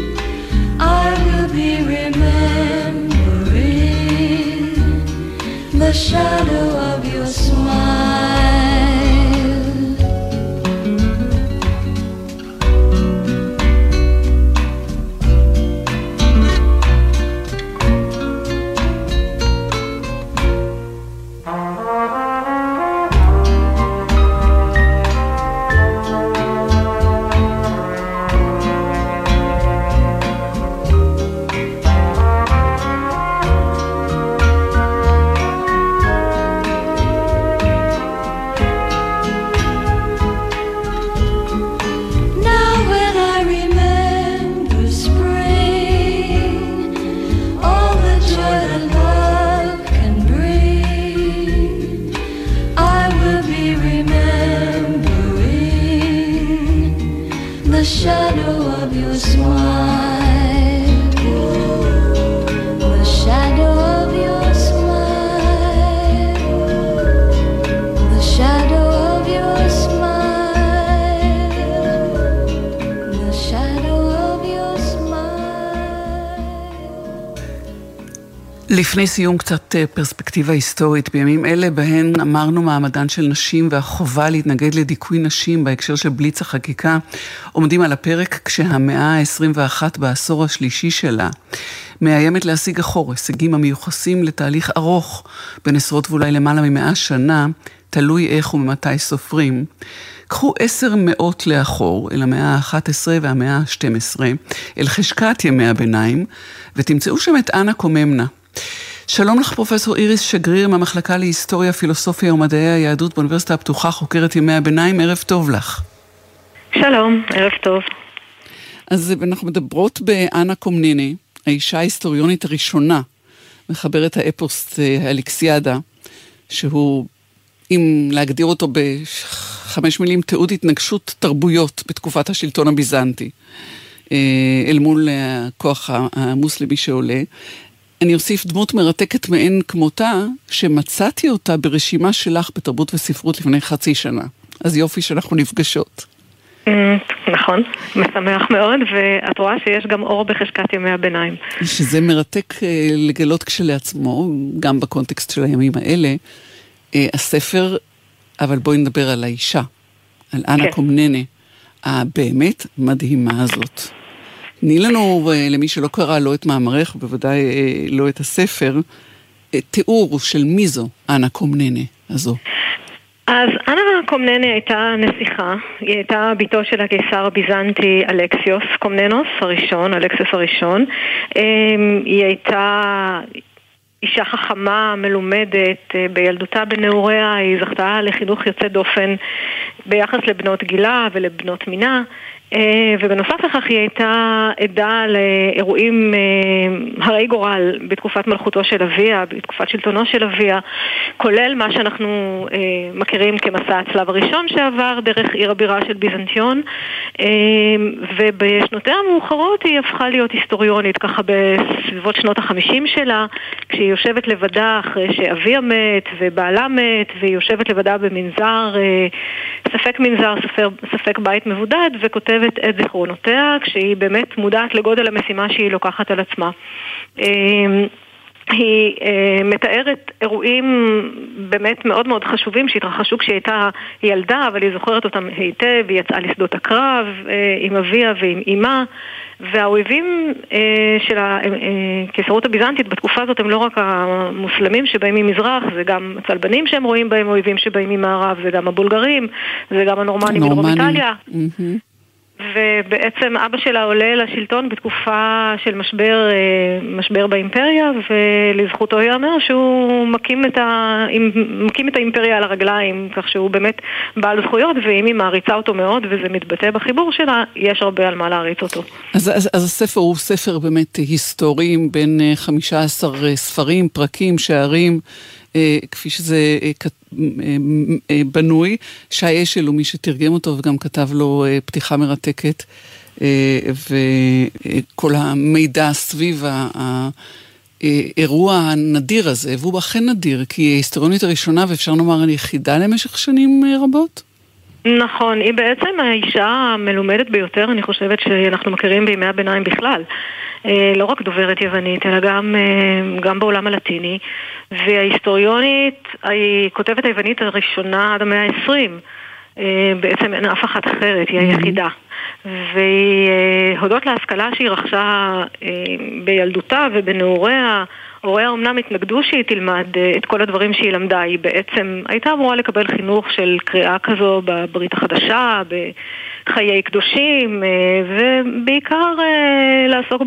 I will be remembering the shadow of your smile. Now will I remember spring, all the joy that love can bring. I will be remembering the shadow of your smile. The shadow of your smile, the shadow of your smile, the shadow of your smile. לפני סיום קצת פרספקטיבה היסטורית, בימים אלה בהן אמרנו מעמדן של נשים והחובה להתנגד לדיכוי נשים בהקשר של בליץ החקיקה עומדים על הפרק כשהמאה ה-21 בעשור השלישי שלה מאיימת להשיג אחור, הישגים המיוחסים לתהליך ארוך בין עשרות ואולי למעלה מ100 שנה, תלוי איך וממתי סופרים. קחו 10 מאות לאחור, אל המאה ה-11 והמאה ה-12, אל חשכת ימי הביניים, ותמצאו שם את אנה קומננה. שלום לך פרופסור איריס שגריר מהמחלקה להיסטוריה, פילוסופיה ומדעי היהדות באוניברסיטה הפתוחה, חוקרת ימי הביניים, ערב טוב לך. שלום, ערב טוב. אז אנחנו מדברות באנה קומננה, האישה ההיסטוריונית הראשונה, מחברת האפוס אלכסיאדה, שהוא, אם להגדיר אותו ב5 מילים, תיעוד התנגשות תרבויות בתקופת השלטון הביזנטי, אל מול הכוח המוסלמי שעולה. אני אוסיף דמות מרתקת מעין כמותה, שמצאתי אותה ברשימה שלך בתרבות וספרות לפני חצי שנה. אז יופי שאנחנו נפגשות. נכון, משמח מאוד, ואת רואה שיש גם אור בחשכת ימי הביניים. שזה מרתק לגלות כשלעצמו, גם בקונטקסט של הימים האלה. הספר אבל בואי נדבר על האישה, על אנה קומננה, הבאמת מדהימה הזאת. תני לנו, למי שלא קרא, לא את מאמרך, בוודאי לא את הספר, תיאור של מי זו אנה קומננה הזו. אז אנה קומננה הייתה נסיכה, היא הייתה ביתו של הקיסר הביזנטי אלכסיוס קומננוס הראשון, אלכסיוס הראשון. היא הייתה אישה חכמה, מלומדת, בילדותה בנעוריה, היא זכתה לחינוך יוצא דופן ביחס לבנות גילה ולבנות מינה, ובנוסף לכך היא הייתה עדה לאירועים הרי גורל בתקופת מלכותו של אביה, בתקופת שלטונו של אביה, כולל מה שאנחנו מכירים כמסע הצלב הראשון שעבר דרך עיר הבירה של ביזנטיון, ובשנותיה המאוחרות היא הפכה להיות היסטוריונית, ככה בסביבות שנות ה-50 שלה, כשהיא יושבת לבדה אחרי שאביה מת ובעלה מת, והיא יושבת לבדה במנזר, ספק מנזר, ספק בית מבודד, וכותבת את זיכרונותיה, כשהיא באמת מודעת לגודל המשימה שהיא לוקחת על עצמה. היא מתארת אירועים באמת מאוד מאוד חשובים שהתרחשו כשהיא הייתה ילדה, אבל היא זוכרת אותם היטב, היא יצאה לשדות הקרב עם אביה ועם אימה, והאויבים של הקיסרות הביזנטית בתקופה הזאת הם לא רק המוסלמים שבאים ממזרח, זה גם הצלבנים שהם רואים בהם אויבים שבאים ממערב, זה גם הבולגרים, זה גם הנורמנים מדרום איטליה. ובעצם אבא שלה עולה לשלטון בתקופה של משבר באימפריה, ולזכותו יאמר שהוא מקים את האימפריה על הרגליים, כך שהוא באמת בעל זכויות, ואם היא מעריצה אותו מאוד וזה מתבטא בחיבור שלה, יש הרבה על מה להריץ אותו. אז הספר הוא ספר באמת היסטורי, בין 15 ספרים, פרקים, שערים, כפי שזה בנוי, שי אשל הוא מי שתרגם אותו וגם כתב לו פתיחה מרתקת, וכל המידע סביב האירוע הנדיר הזה, והוא אכן נדיר, כי היא ההיסטוריונית הראשונה, ואפשר לומר, יחידה למשך שנים רבות? נכון, היא בעצם האישה המלומדת ביותר, אני חושבת שאנחנו מכירים בימי הביניים בכלל, לא רק דוברת יוונית, אלא גם בעולם הלטיני, וההיסטוריונית, היא כותבת היוונית הראשונה עד המאה ה-20, בעצם אין אף אחת אחרת, היא היחידה. והיא, הודות להשכלה שהיא רכשה בילדותה ובנעוריה, הוריה אומנם התנגדו שהיא תלמד את כל הדברים שהיא למדה. היא בעצם הייתה אמורה לקבל חינוך של קריאה כזו בברית החדשה, בחיי קדושים, ובעיקר לעסוק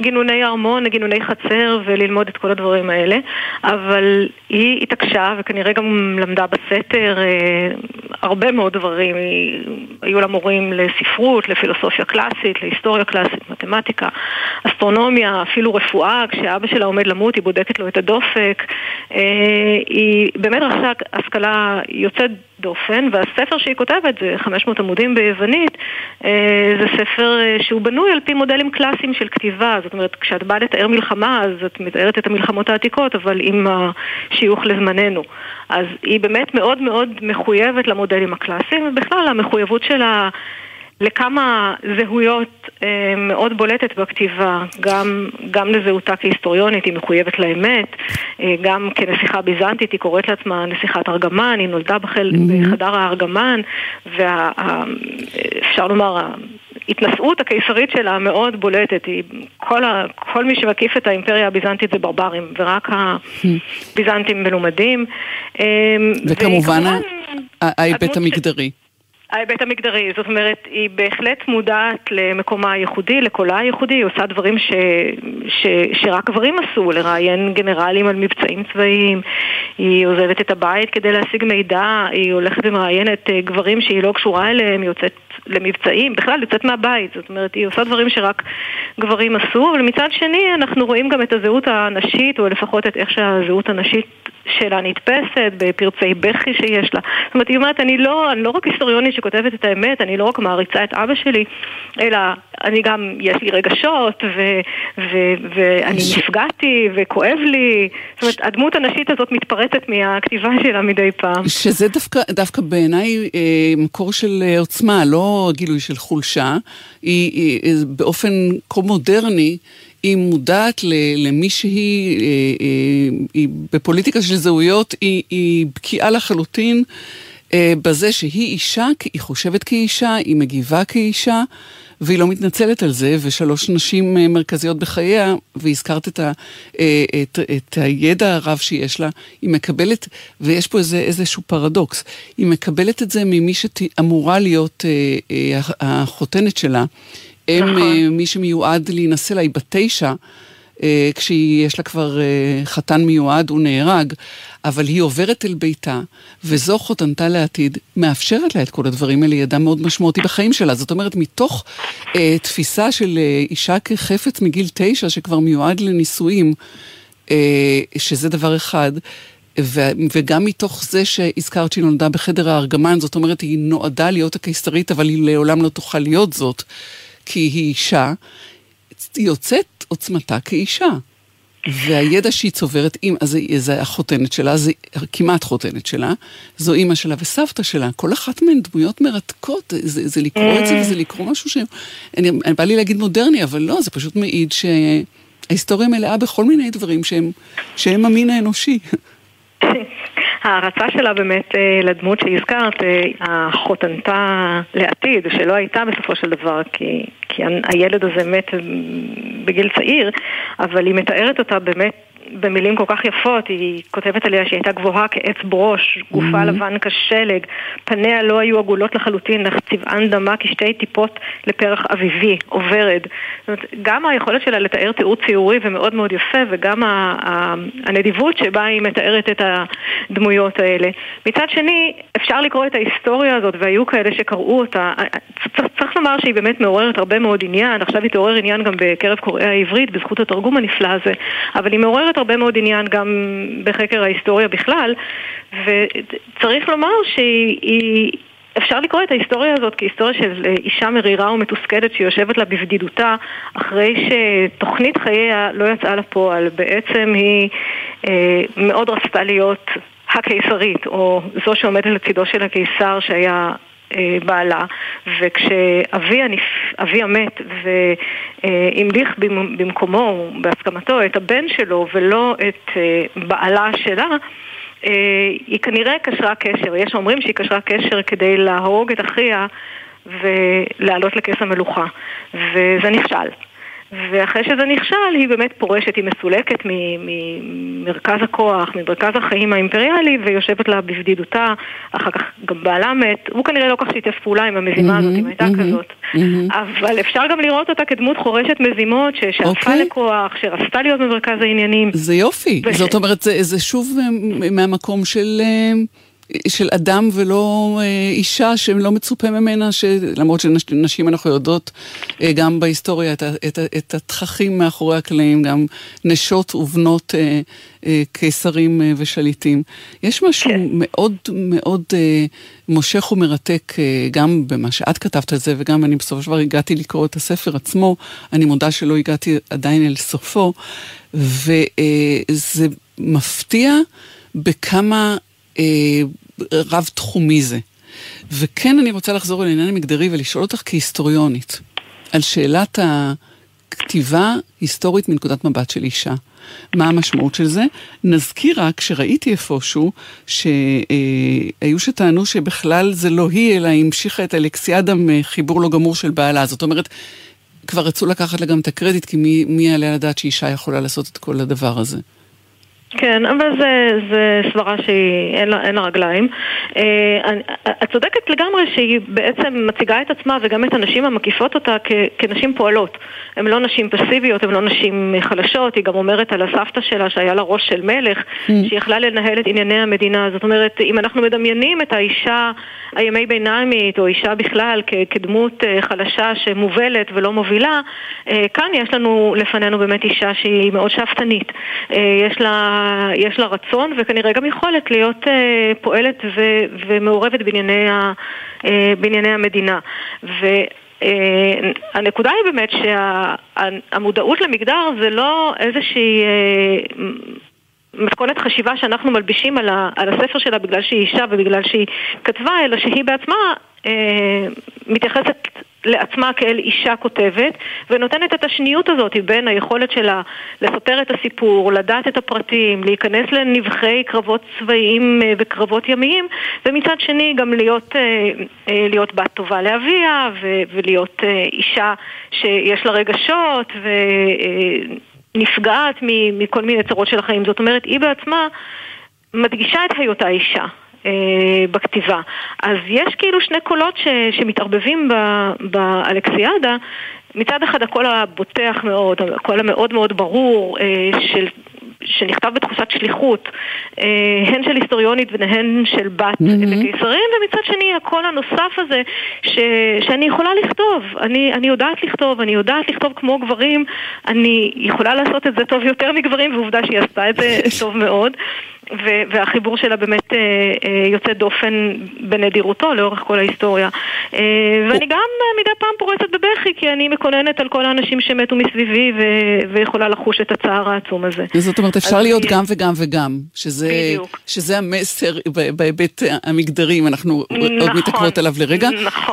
בגינוני ארמון, גינוני חצר, וללמוד את כל הדברים האלה. אבל היא התעקשה, וכנראה גם למדה בסתר הרבה מאוד דברים. היו לה מורים לספרות, לפילוסופיה קלאסית, להיסטוריה קלאסית, מתמטיקה, אסטרונומיה, אפילו רפואה. כשאבא שלה עומד למות, היא בודקת לו את הדופק. היא באמת רכשה השכלה יוצאת דופן, והספר שהיא כותבת, זה 500 עמודים ביוונית, זה ספר שהוא בנוי על פי מודלים קלאסיים של כתיבה. זאת אומרת, כשאת באה לתאר מלחמה, אז את מתארת את המלחמות העתיקות, אבל עם השיוך לזמננו. אז היא באמת מאוד מאוד מחויבת למודלים הקלאסיים, ובכלל המחויבות שלה לכמה זהויות מאוד בולטת בכתיבה, גם לזהותה כהיסטוריונית, היא מחויבת לאמת, גם כנסיכה ביזנטית, היא קוראת לעצמה נסיכת ארגמן, היא נולדה בחדר הארגמן, ואפשר לומר, התנשאות הקיסרית שלה מאוד בולטת, כל מי שמקיף את האימפריה הביזנטית זה ברברים, ורק הביזנטים מלומדים. וכמובן ההיבט המגדרי. ההיבט המגדרי, זאת אומרת, היא בהחלט מודעת למקומה הייחודי, לקולה הייחודי, היא עושה דברים שרק גברים עשו, לראיין גנרלים על מבצעים צבאיים, היא עוזבת את הבית כדי להשיג מידע, היא הולכת ומראיינת גברים שהיא לא קשורה אליהם, היא יוצאת למבצעים, בכלל יוצאת מהבית, זאת אומרת, היא עושה דברים שרק גברים עשו, אבל מצד שני אנחנו רואים גם את הזהות הנשית, או לפחות את איך שהזהות הנשית שלה נתפסת, בפרצי בכי שיש לה. זאת אומרת, היא אומרת, אני לא רק היסטוריונית שכותבת את האמת, אני לא רק מעריצה את אבא שלי, אלא אני גם, יש לי רגשות, ואני נפגעתי, וכואב לי. זאת אומרת, הדמות הנשית הזאת מתפרצת מהכתיבה שלה מדי פעם. שזה דווקא בעיניי מקור של עוצמה, לא גילוי של חולשה. היא באופן כה מודרני, היא מודעת למי שהיא, בפוליטיקה של זהויות, היא בקיאה לחלוטין בזה שהיא אישה, היא חושבת כאישה, היא מגיבה כאישה, והיא לא מתנצלת על זה, ושלוש נשים מרכזיות בחייה, והזכרת את הידע הרב שיש לה, היא מקבלת, ויש פה איזשהו פרדוקס, היא מקבלת את זה ממי שאמורה להיות החותנת שלה, מי שמיועד להינסה לה, היא ב9, כשיש לה כבר חתן מיועד, הוא נהרג, אבל היא עוברת אל ביתה, וזו חותנתה לעתיד, מאפשרת לה את כל הדברים האלה, ידע מאוד משמעותי בחיים שלה. זאת אומרת, מתוך תפיסה של אישה כחפץ מגיל 9, שכבר מיועד לנישואים, שזה דבר אחד, וגם מתוך זה שהזכרת שהיא נולדה בחדר הארגמן, זאת אומרת, היא נועדה להיות הקיסרית, אבל היא לעולם לא תוכל להיות זאת, כי היא אישה, היא יוצאת עוצמתה כאישה. והידע שהיא צוברת, זה החותנת שלה, זה כמעט חותנת שלה, זו אימא שלה וסבתא שלה, כל אחת מהן דמויות מרתקות, זה לקרוא את זה, וזה לקרוא משהו אני בא לי להגיד מודרני, אבל לא, זה פשוט מעיד שההיסטוריה מלאה בכל מיני דברים שהם המין האנושי. ההרצה שלה באמת לדמות שהזכרת, החותנתה לעתיד, שלא הייתה בסופו של דבר, כי הילד הזה מת בגיל צעיר, אבל היא מתארת אותה באמת במילים כל כך יפות, היא כותבת עליה שהיא הייתה גבוהה כעץ ברוש, גופה לבן כשלג, פניה לא היו עגולות לחלוטין, אך צבען דמה כשתי טיפות לפרח אביבי או ורד. זאת אומרת, גם היכולת שלה לתאר תיאור ציורי ומאוד מאוד יפה, וגם הנדיבות שבה היא מתארת את הדמויות האלה. מצד שני, אפשר לקרוא את ההיסטוריה הזאת, והיו כאלה שקראו אותה. צריך לומר שהיא באמת מעוררת הרבה מאוד עניין, עכשיו היא תעורר עניין גם בקרב קוראי העברית, בזכות התרגום הנפלא הזה, אבל היא מעוררת הרבה מאוד עניין גם בחקר ההיסטוריה בכלל, וצריך לומר שהיא אפשר לקרוא את ההיסטוריה הזאת כהיסטוריה של אישה מרירה ומתוסכלת שיושבת לה בבדידותה אחרי שתוכנית חייה לא יצאה לפועל. בעצם היא מאוד רצתה להיות הקיסרית, או זו שעומדת לצידו של הקיסר שהיה בעלה, וכשאביה מת והמליך במקומו, בהסכמתו, את הבן שלו ולא את בעלה שלה, היא כנראה קשרה קשר. יש אומרים שהיא קשרה קשר כדי להרוג את אחיה ולעלות לכס המלוכה, וזה נכשל. ואחרי שזה נכשל, היא באמת פורשת, היא מסולקת ממרכז הכוח, ממרכז החיים האימפריאלי, ויושבת לה בבדידותה, אחר כך גם בעלה מת, הוא כנראה לא כך שיתף פעולה עם המזימה הזאת, עם הייתה כזאת. אבל אפשר גם לראות אותה כדמות חורשת מזימות, ששאפה לכוח, שרצתה להיות במרכז העניינים. זה יופי, זאת אומרת, זה שוב מהמקום של אדם ולא אישה שלא מצופה ממנה, שלמרות שנשים אנחנו יודעות גם בהיסטוריה את התככים מאחורי הקלעים, גם נשות ובנות קיסרים ושליטים. יש משהו מאוד מאוד מושך ומרתק גם במה שאת כתבת על זה, וגם אני בסופו של דבר הגעתי לקרוא את הספר עצמו, אני מודה שלא הגעתי עדיין אל סופו, וזה מפתיע בכמה רב תחומי זה. וכן אני רוצה לחזור אל העניין המגדרי ולשאול אותך כהיסטוריונית על שאלת הכתיבה היסטורית מנקודת מבט של אישה. מה המשמעות של זה? נזכיר רק שראיתי איפשהו שהיו שטענו שבכלל זה לא היא, אלא היא המשיכה את אלכסיאד מחיבור לא גמור של בעלה. זאת אומרת, כבר רצו לקחת לה גם את הקרדיט, כי מי יעלה לדעת שאישה יכולה לעשות את כל הדבר הזה? כן, אבל זה סברה שהיא אין לה רגליים. את צודקת לגמרי שהיא בעצם מציגה את עצמה וגם את הנשים המקיפות אותה כנשים פועלות. הן לא נשים פסיביות, הן לא נשים חלשות. היא גם אומרת על הסבתא שלה שהיה לה ראש של מלך, שהיא יכלה לנהל את ענייני המדינה. זאת אומרת, אם אנחנו מדמיינים את האישה הימי ביניימית, או אישה בכלל כדמות חלשה שמובלת ולא מובילה, כאן יש לנו לפנינו באמת אישה שהיא מאוד שאפתנית. יש לה רצון וכנראה גם יכולת להיות פועלת ומעורבת בענייני המדינה. והנקודה היא באמת שהמודעות למגדר זה לא איזושהי מתכונת חשיבה שאנחנו מלבישים על הספר שלה בגלל שהיא אישה ובגלל שהיא כתבה, אלא שהיא בעצמה מתייחסת לעצמה כאל אישה כותבת, ונותנת את השניות הזאת בין היכולת שלה לספר את הסיפור, לדעת את הפרטים, להיכנס לנבחי קרבות צבאיים וקרבות ימיים, ומצד שני גם להיות בת טובה לאביה, ולהיות אישה שיש לה רגשות ונפגעת מכל מיני צרות של החיים. זאת אומרת, היא בעצמה מדגישה את היותה אישה בכתיבה. אז יש כאילו שני קולות שמתערבבים באלכסיאדה. מצד אחד הקול הבוטח מאוד, הקול המאוד מאוד ברור שנכתב בתחושת שליחות, הן של היסטוריונית והן של בת לקיסרים, ומצד שני הקול הנוסף הזה שאני יכולה לכתוב, אני יודעת לכתוב, אני יודעת לכתוב כמו גברים, אני יכולה לעשות את זה טוב יותר מגברים, ועובדה שהיא עשתה את זה טוב מאוד. והחיבור שלה באמת יוצא דופן בנדירותו לאורך כל ההיסטוריה. ואני גם מדי פעם פורצת בבכי, כי אני מקוננת על כל האנשים שמתו מסביבי, ויכולה לחוש את הצער העצום הזה. זאת אומרת, אפשר להיות גם וגם וגם, שזה המסר בהיבט המגדרים, אנחנו עוד מתעכבות עליו לרגע.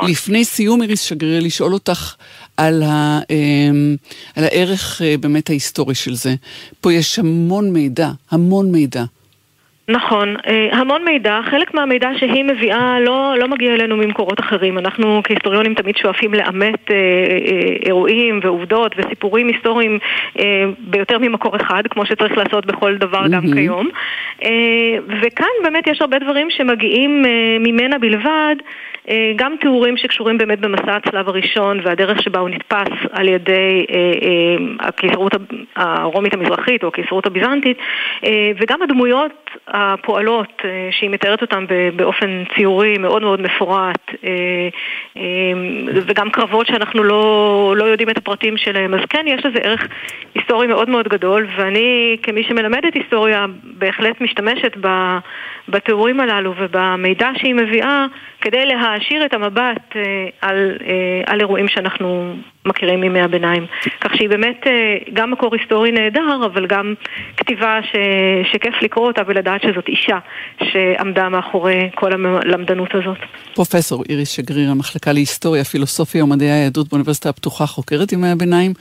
לפני סיום, איריס שגריר, לשאול אותך על הערך באמת ההיסטורי של זה. פה יש המון מידע, המון מידע. נכון, המון מידע, חלק מהמידע שהיא מביאה לא מגיע אלינו ממקורות אחרים. אנחנו כהיסטוריונים תמיד שואפים לאמת אירועים ועובדות וסיפורים היסטוריים ביותר ממקור אחד, כמו שצריך לעשות בכל דבר גם כיום. וכאן באמת יש הרבה דברים שמגיעים ממנה בלבד, גם תיאורים שקשורים באמת במסע הצלב הראשון והדרך שבה הוא נתפס על ידי הקיסרות הרומית המזרחית או הקיסרות הביזנטית, וגם הדמויות הפועלות שהיא מתארת אותן באופן ציורי מאוד מאוד מפורט, וגם קרבות שאנחנו לא יודעים את הפרטים שלהם. אז כן, יש לזה ערך היסטורי מאוד מאוד גדול, ואני כמי שמלמדת היסטוריה בהחלט משתמשת בתיאורים הללו ובמידע שהיא מביאה כדי להעשיר את המבט על אירועים שאנחנו מכירים מימי הביניים. כך שהיא באמת גם מקור היסטורי נהדר, אבל גם כתיבה שכיף לקרוא אותה ולדעת שזאת אישה שעמדה מאחורי כל הלמדנות הזאת. פרופסור איריס שגריר, המחלקה להיסטוריה, פילוסופיה ומדעי היהדות באוניברסיטה הפתוחה, חוקרת ימי הביניים.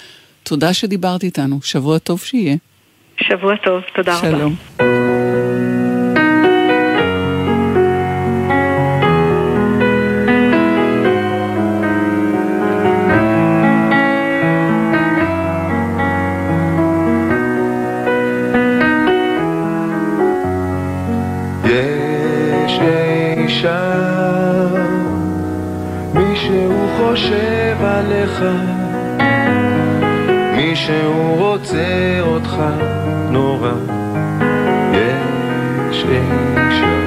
תודה שדיברת איתנו. שבוע טוב שיהיה. שבוע טוב, תודה רבה. שלום. מי שהוא רוצה אותך נורא, יש אישה,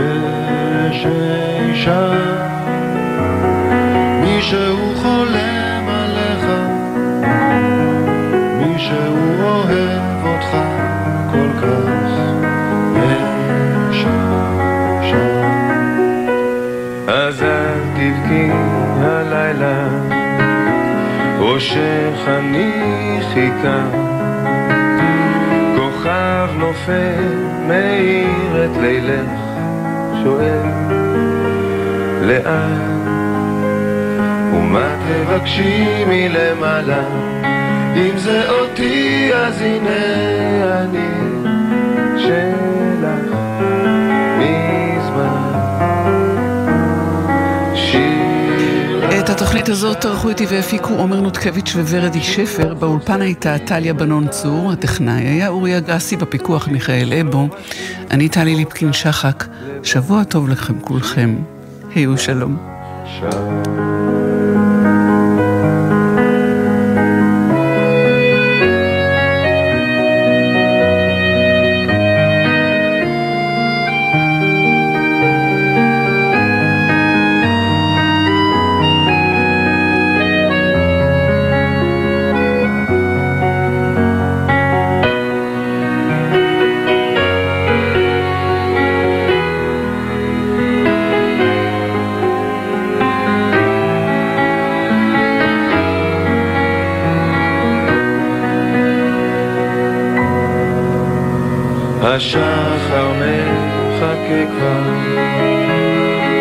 יש אישה, מי שהוא חולם עליך, מי שהוא אוהב אותך כל כך, יש אישה. אז אל תבכי הלילה, ראשך אני חיכה, כוכב נופל מאיר את לילך, שואל לאן, ומה תבקשי מלמעלה, אם זה אותי אז הנה אני שלך מזמן. את התוכנית הזאת ערכו איתי והפיקו עומר נותקביץ' וורדי שפר. באולפן הייתה טליה בנון צור, הטכנאי היה אוריה גסי, בפיקוח מיכאל אבו. אני טלי ליפקין שחק, שבוע טוב לכם כולכם, היו שלום. השחר מחכה כבר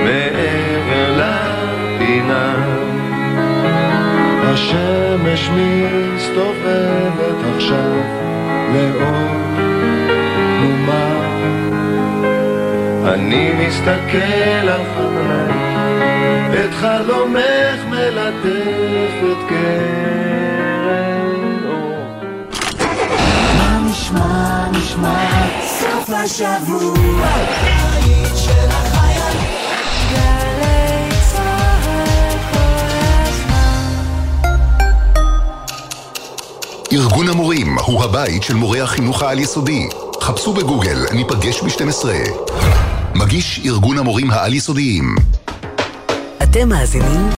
מעבר לה הבינה, השמש מסתובבת עכשיו לאור נומה. אני מסתכל על חלומך, את חלומך מלטפת קרן אור. מה נשמע, נשמע סוף השבוע, העיד של החיילים, גלי צהל כל הזמן. ארגון המורים הוא הבית של מורי החינוך העל יסודי. חפשו בגוגל, ניפגש ב-12. מגיש ארגון המורים העל יסודיים. אתם מאזינים